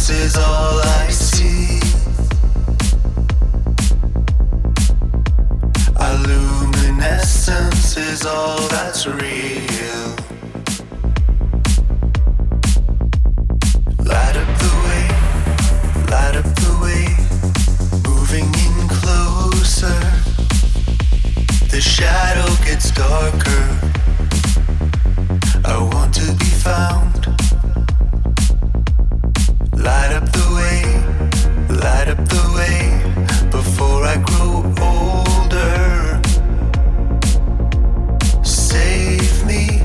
This is all I see. Our luminescence is all that's real. Light up the way, light up the way. Moving in closer. The shadow gets darker. I want to be found. Light up the way, light up the way, before I grow older. Save me.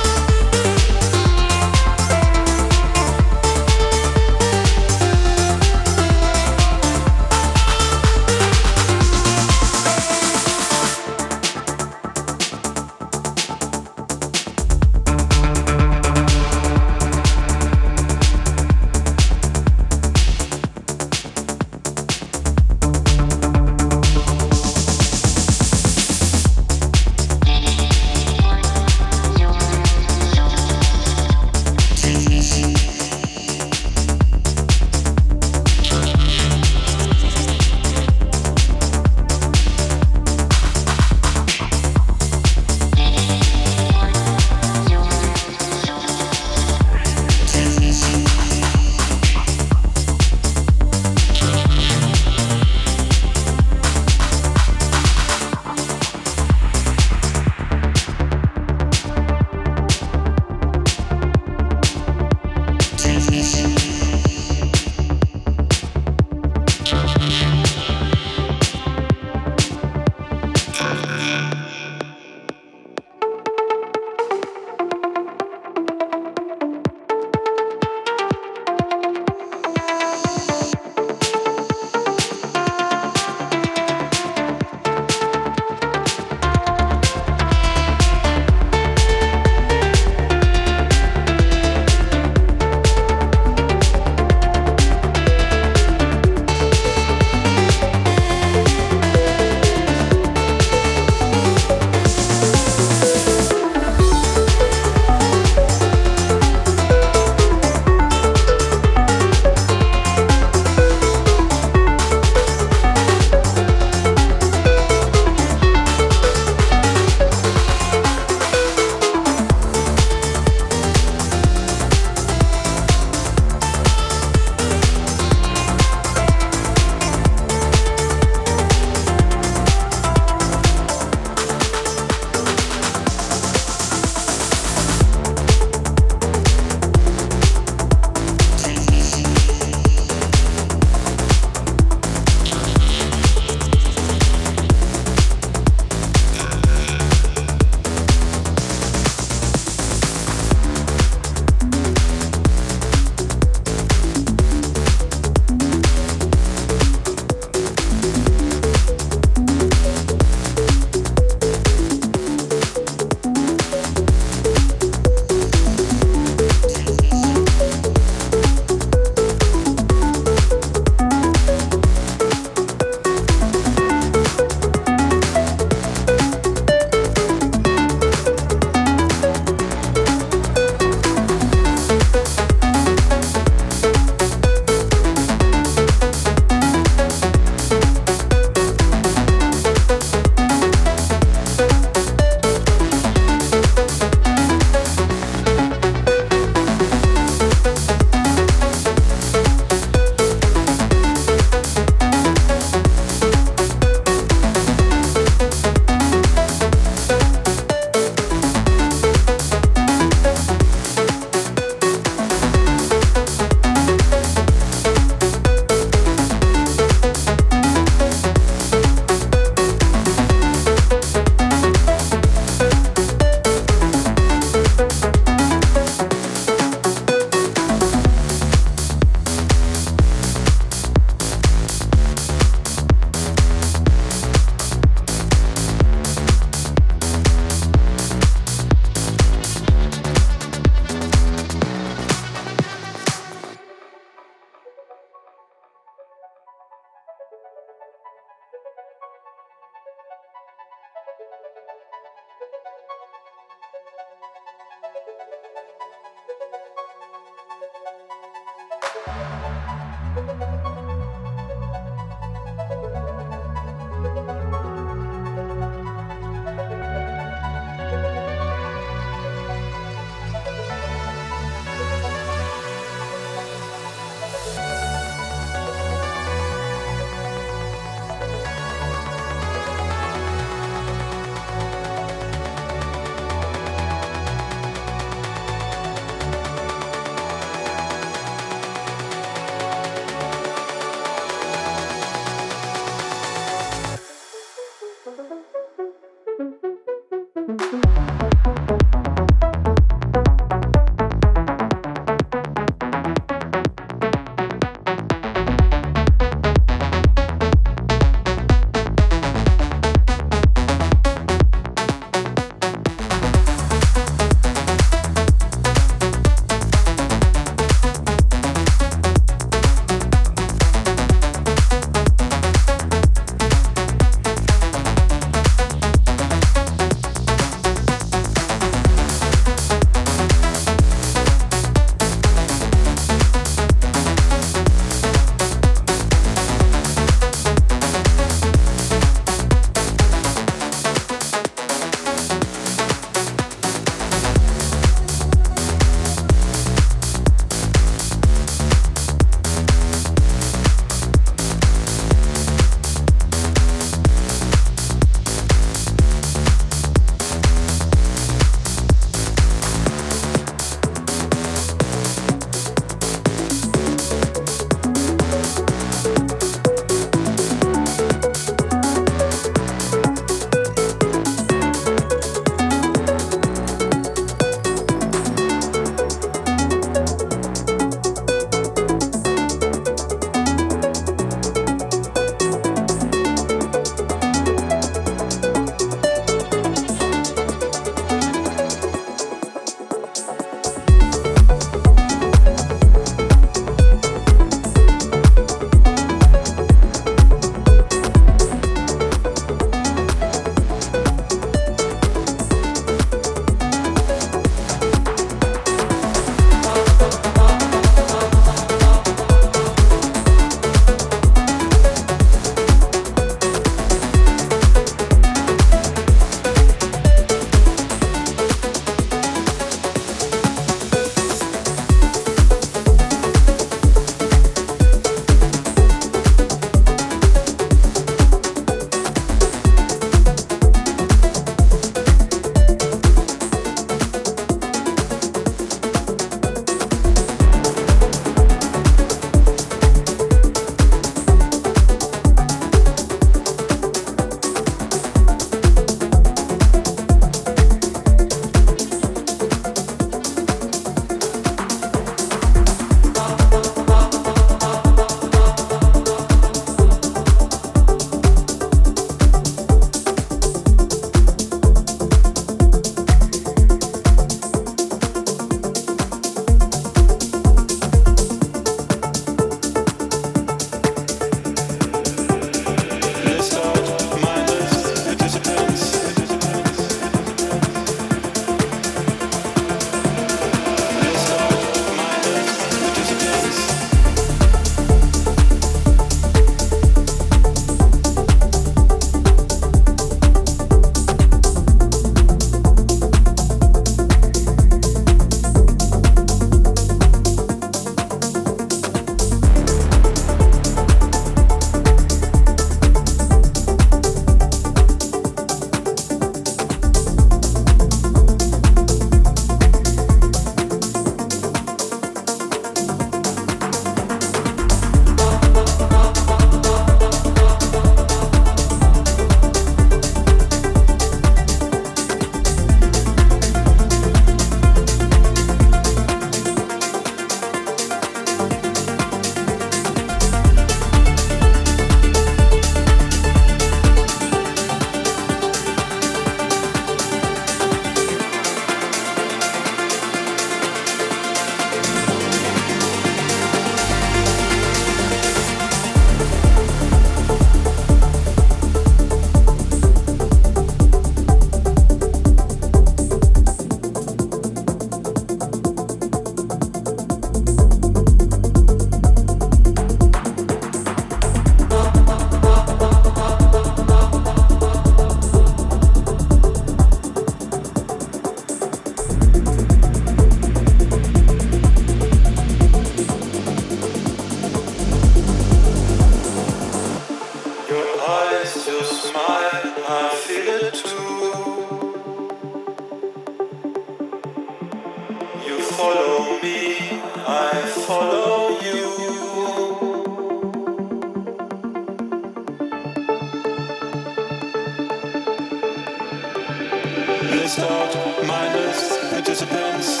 spaced out, mindless, participants.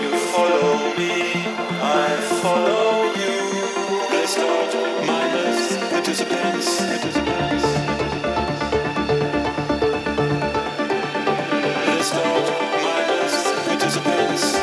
You follow me, I follow you. Spaced out, mindless, participants. Spaced out, mindless, participants.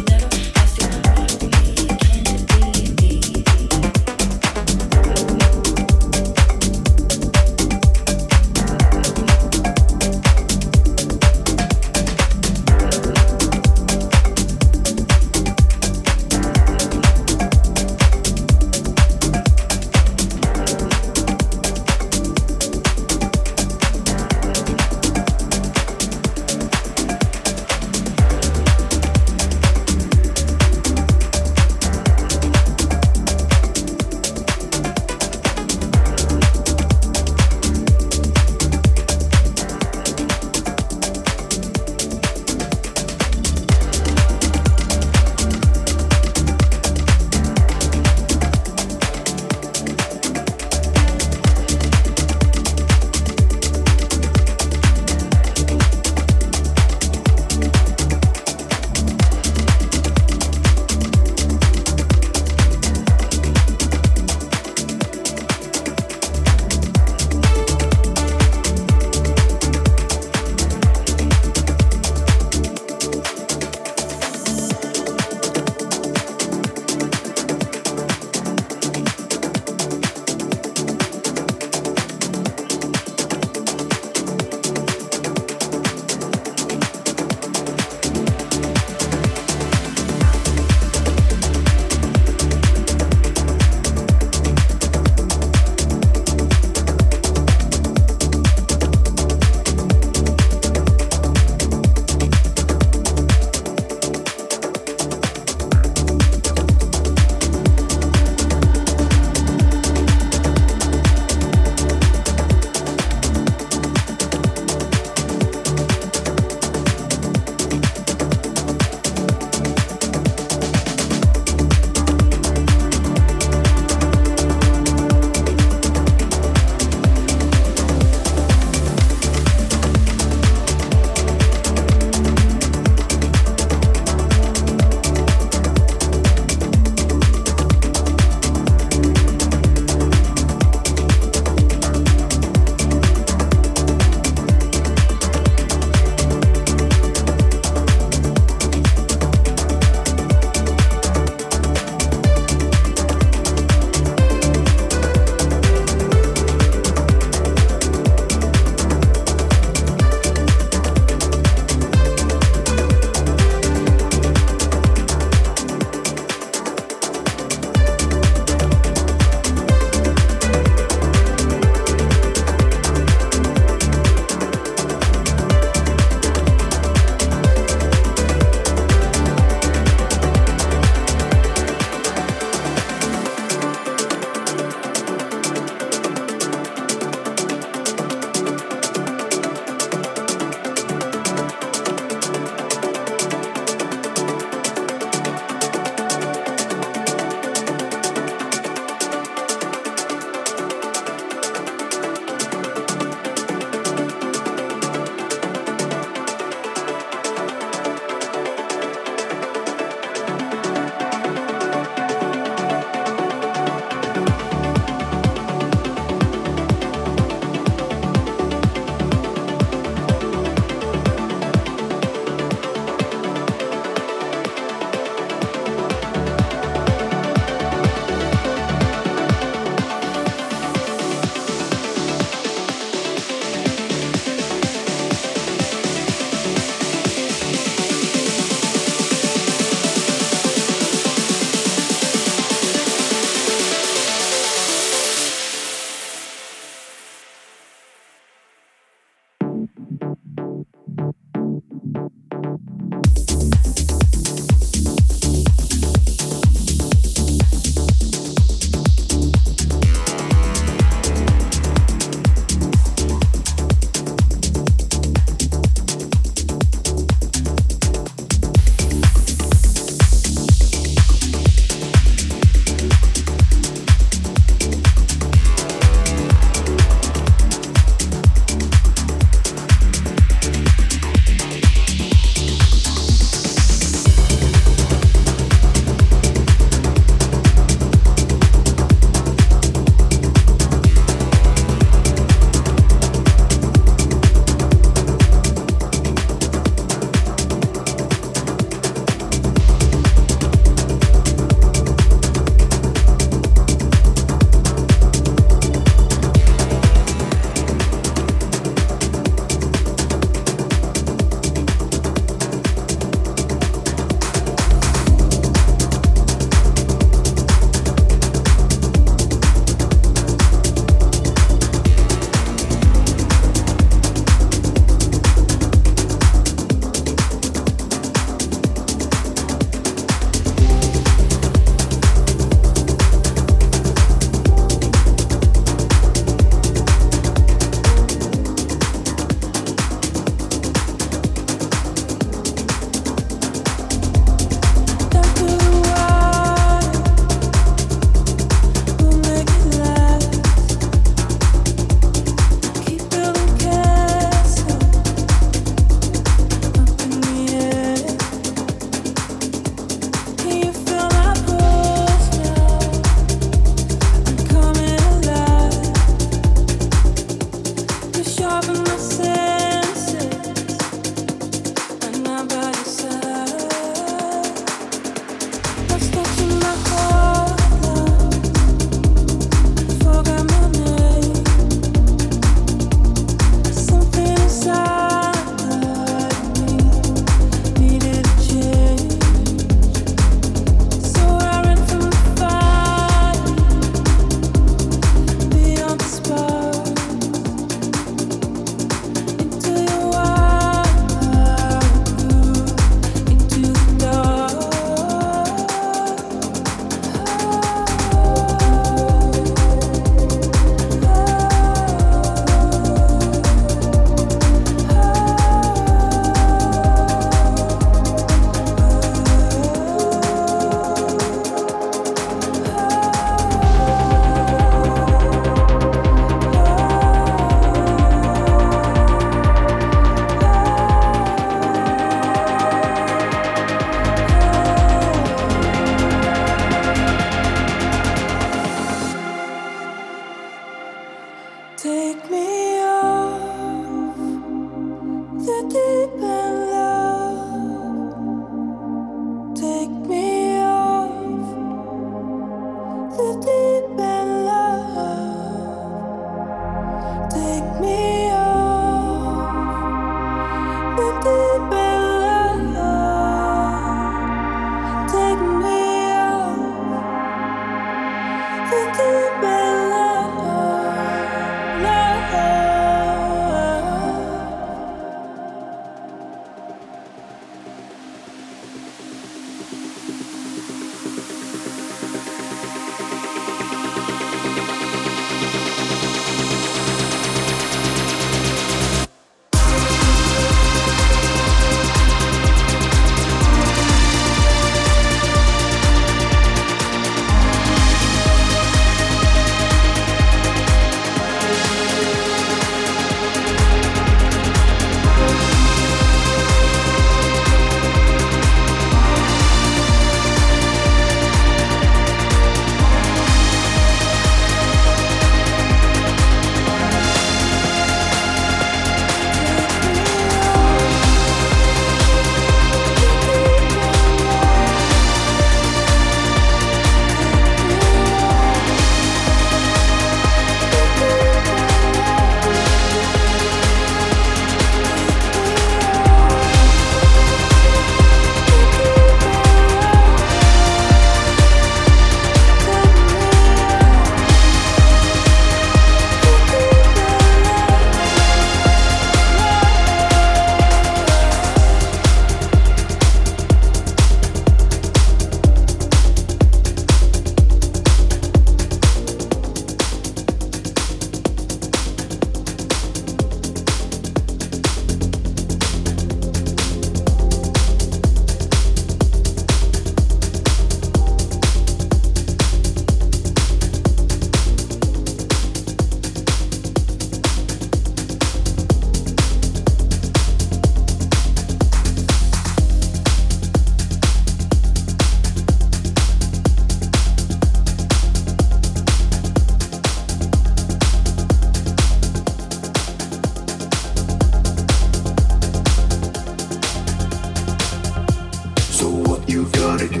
So what you gotta do?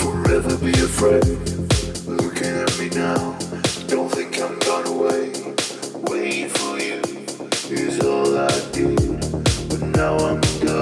Forever be afraid. Looking at me now, don't think I'm gonna wait. Waiting for you is all I did, but now I'm done with it.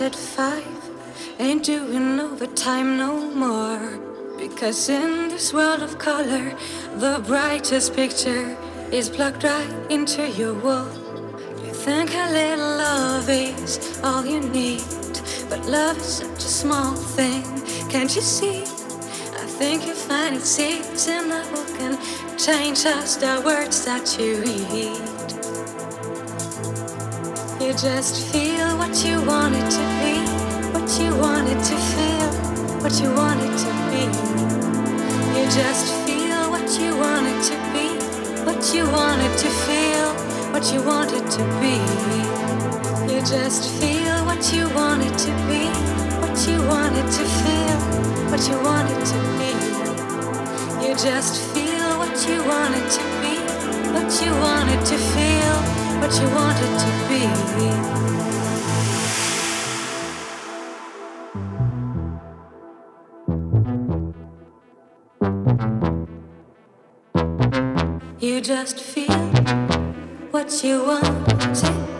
At 5, ain't doing overtime no more, because in this world of color, the brightest picture is plugged right into your wall. You think a little love is all you need, but love is such a small thing, can't you see? I think you find it seeps in the book and change just the words that you read. You just feel what you want it to be, what you want it to feel, what you want it to be. You just feel what you want it to be, what you want it to feel, what you want it to be. You just feel what you want it to be, what you want it to feel, what you want it to be. You just feel what you want it to be, what you want it to feel, what you want it to be. You just feel what you want it to be.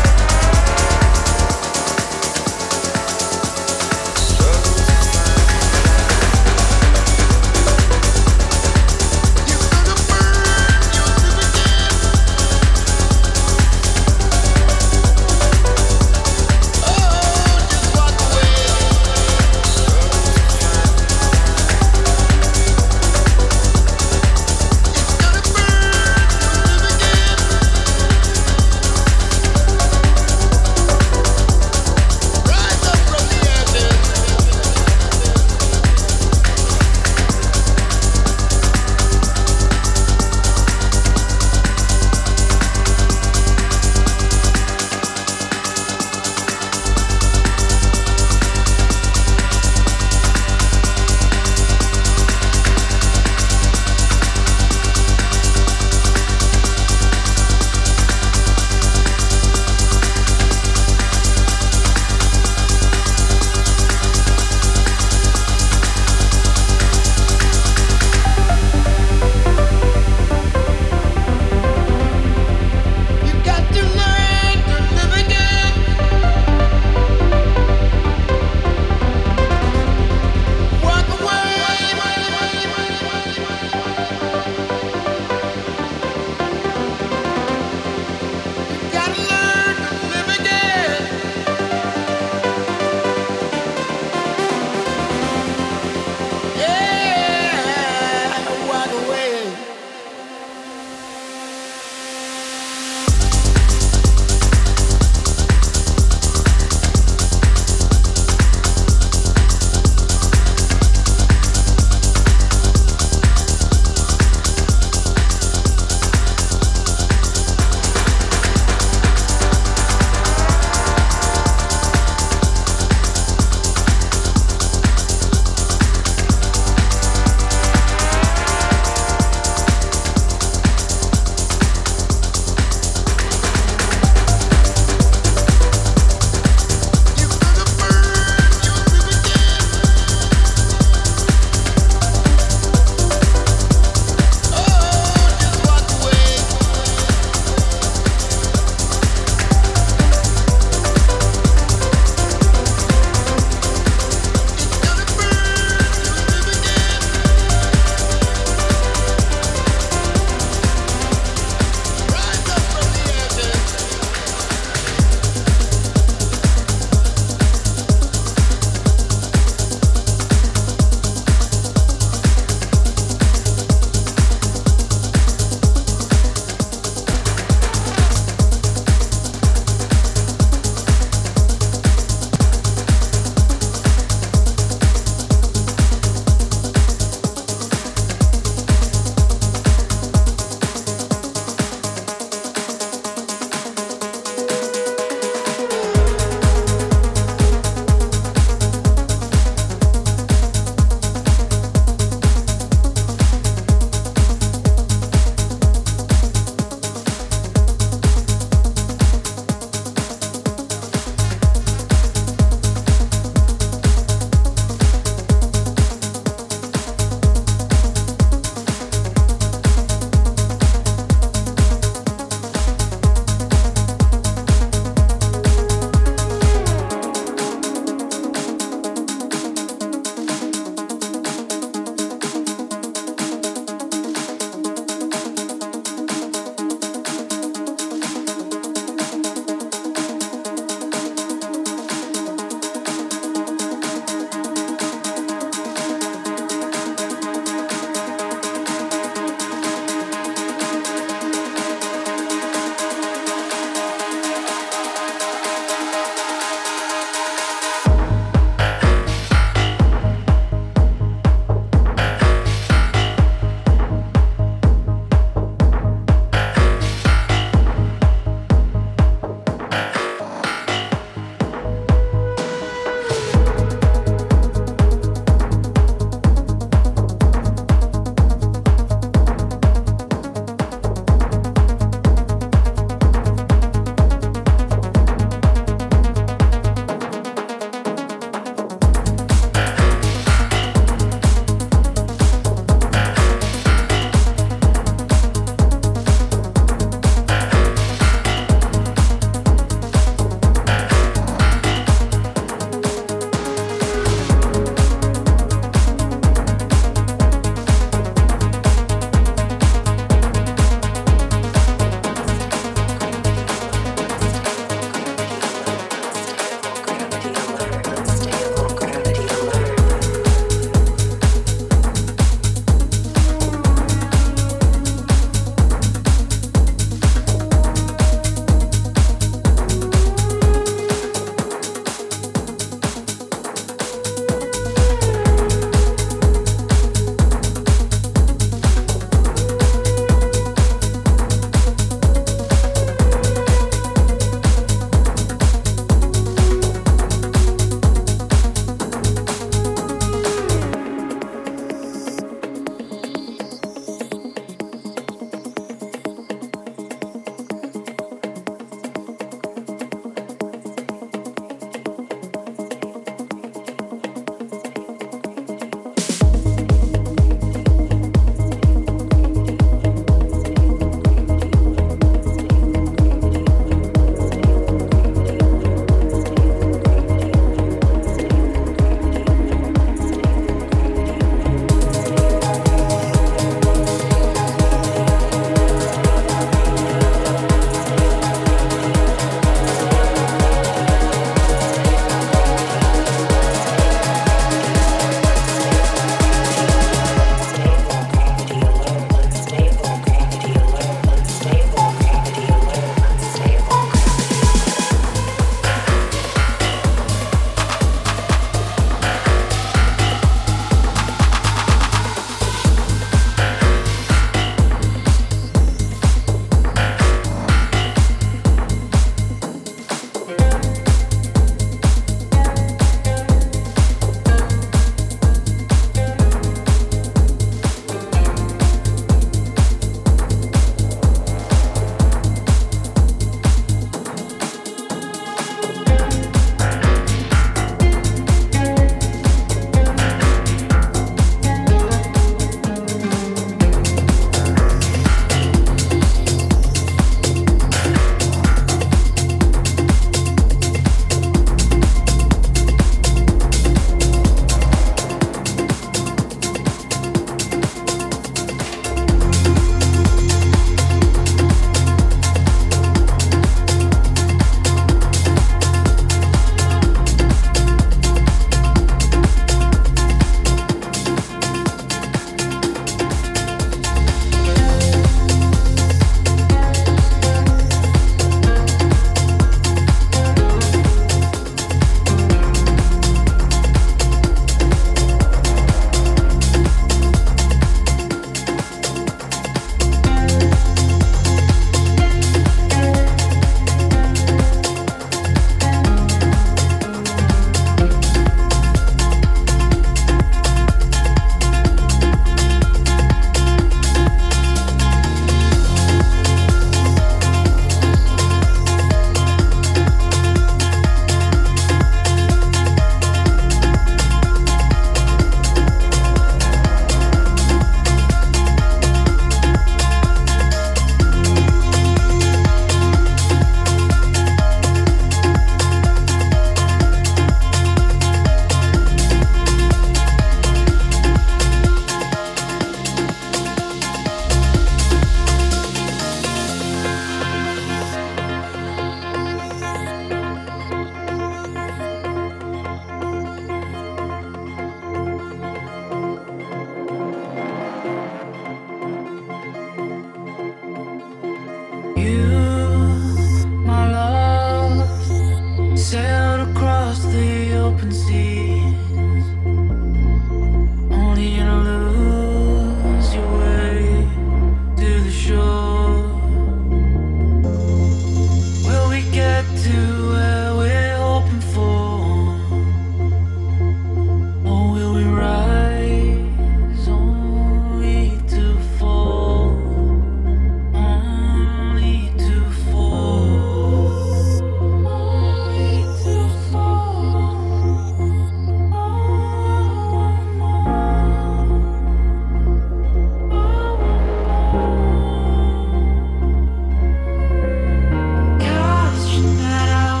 That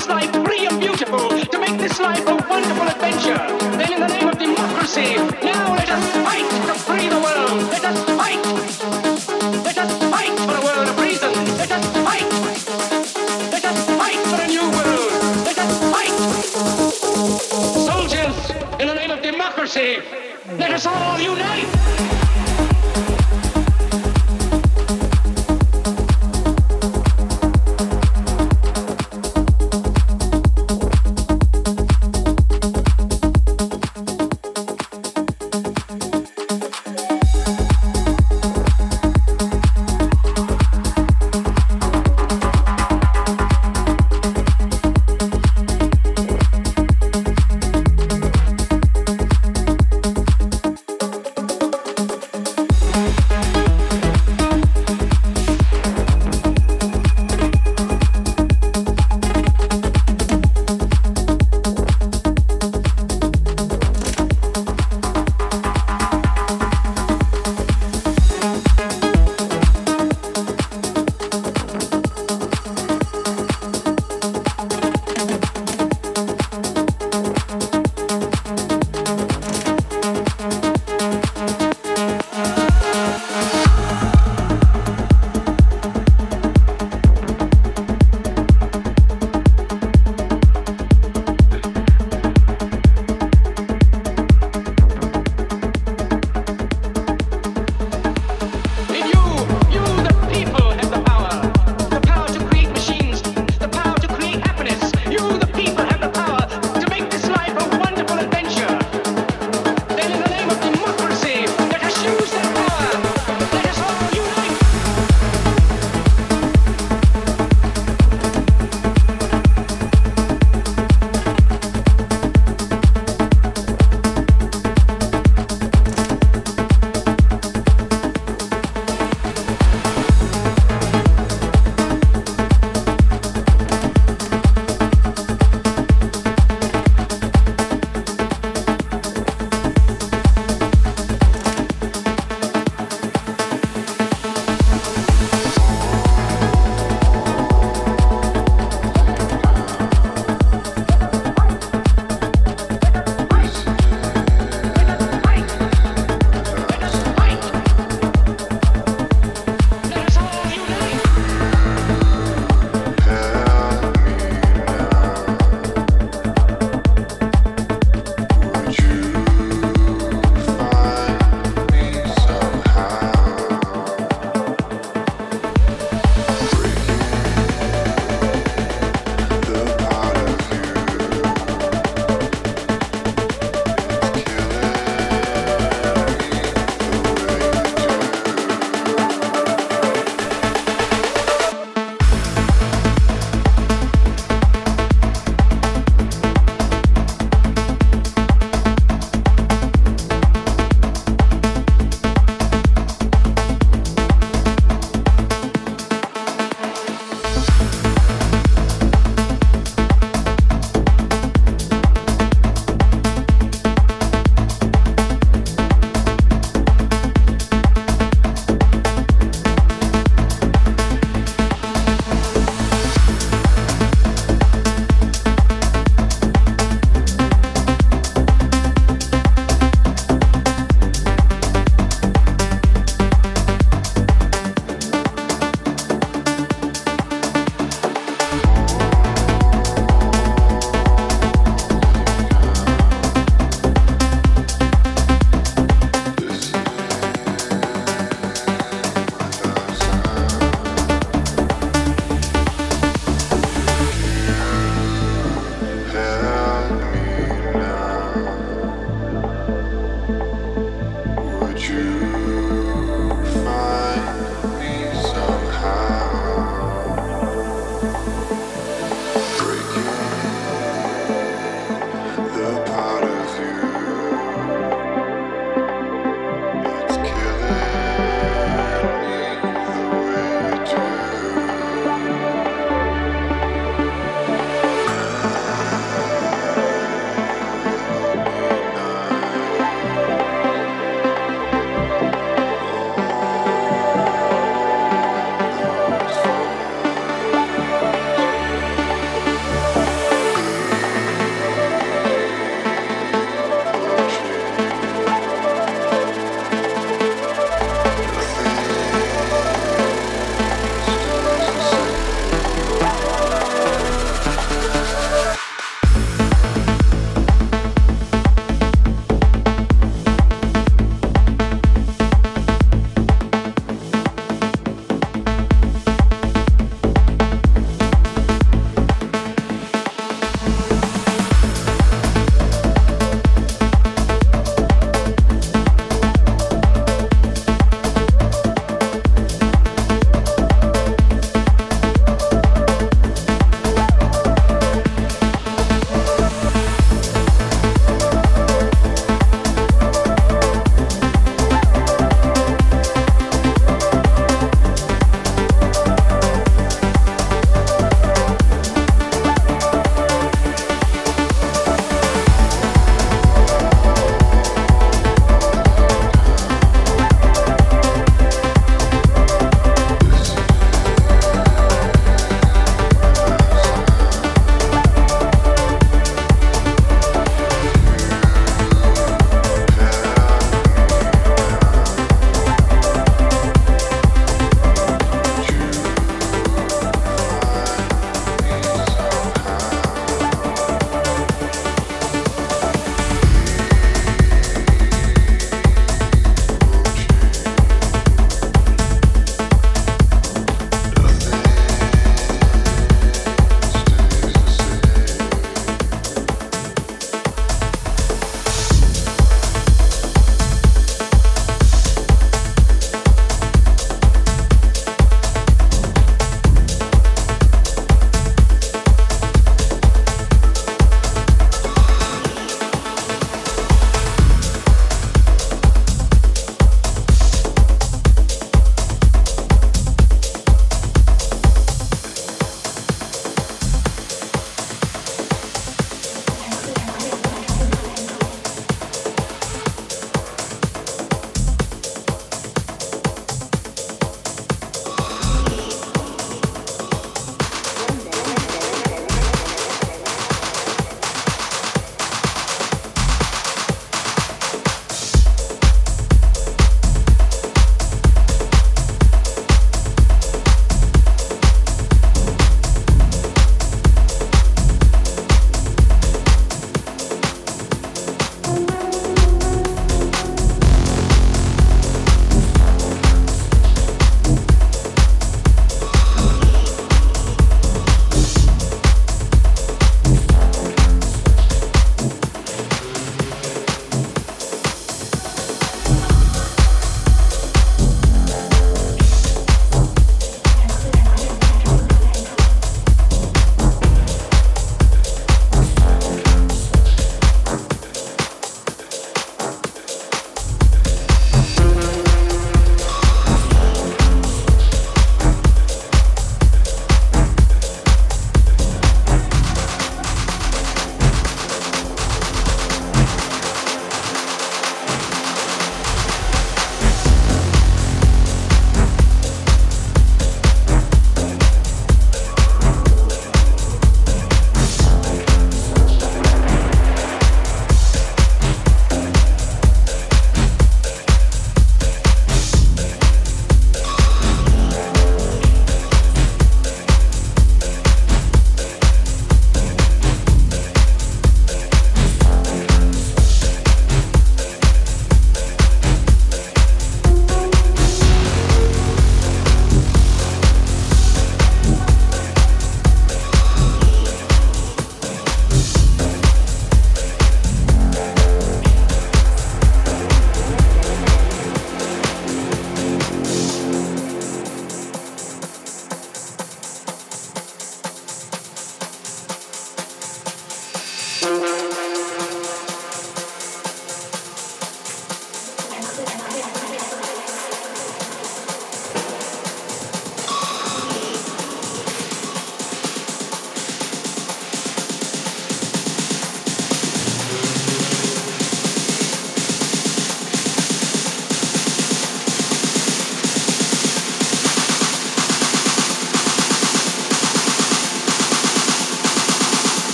this life free and beautiful, to make this life a wonderful adventure. Then in the name of democracy, now let us fight to free the world. Let us fight. Let us fight for a world of reason. Let us fight. Let us fight for a new world. Let us fight. Soldiers, in the name of democracy, let us all unite.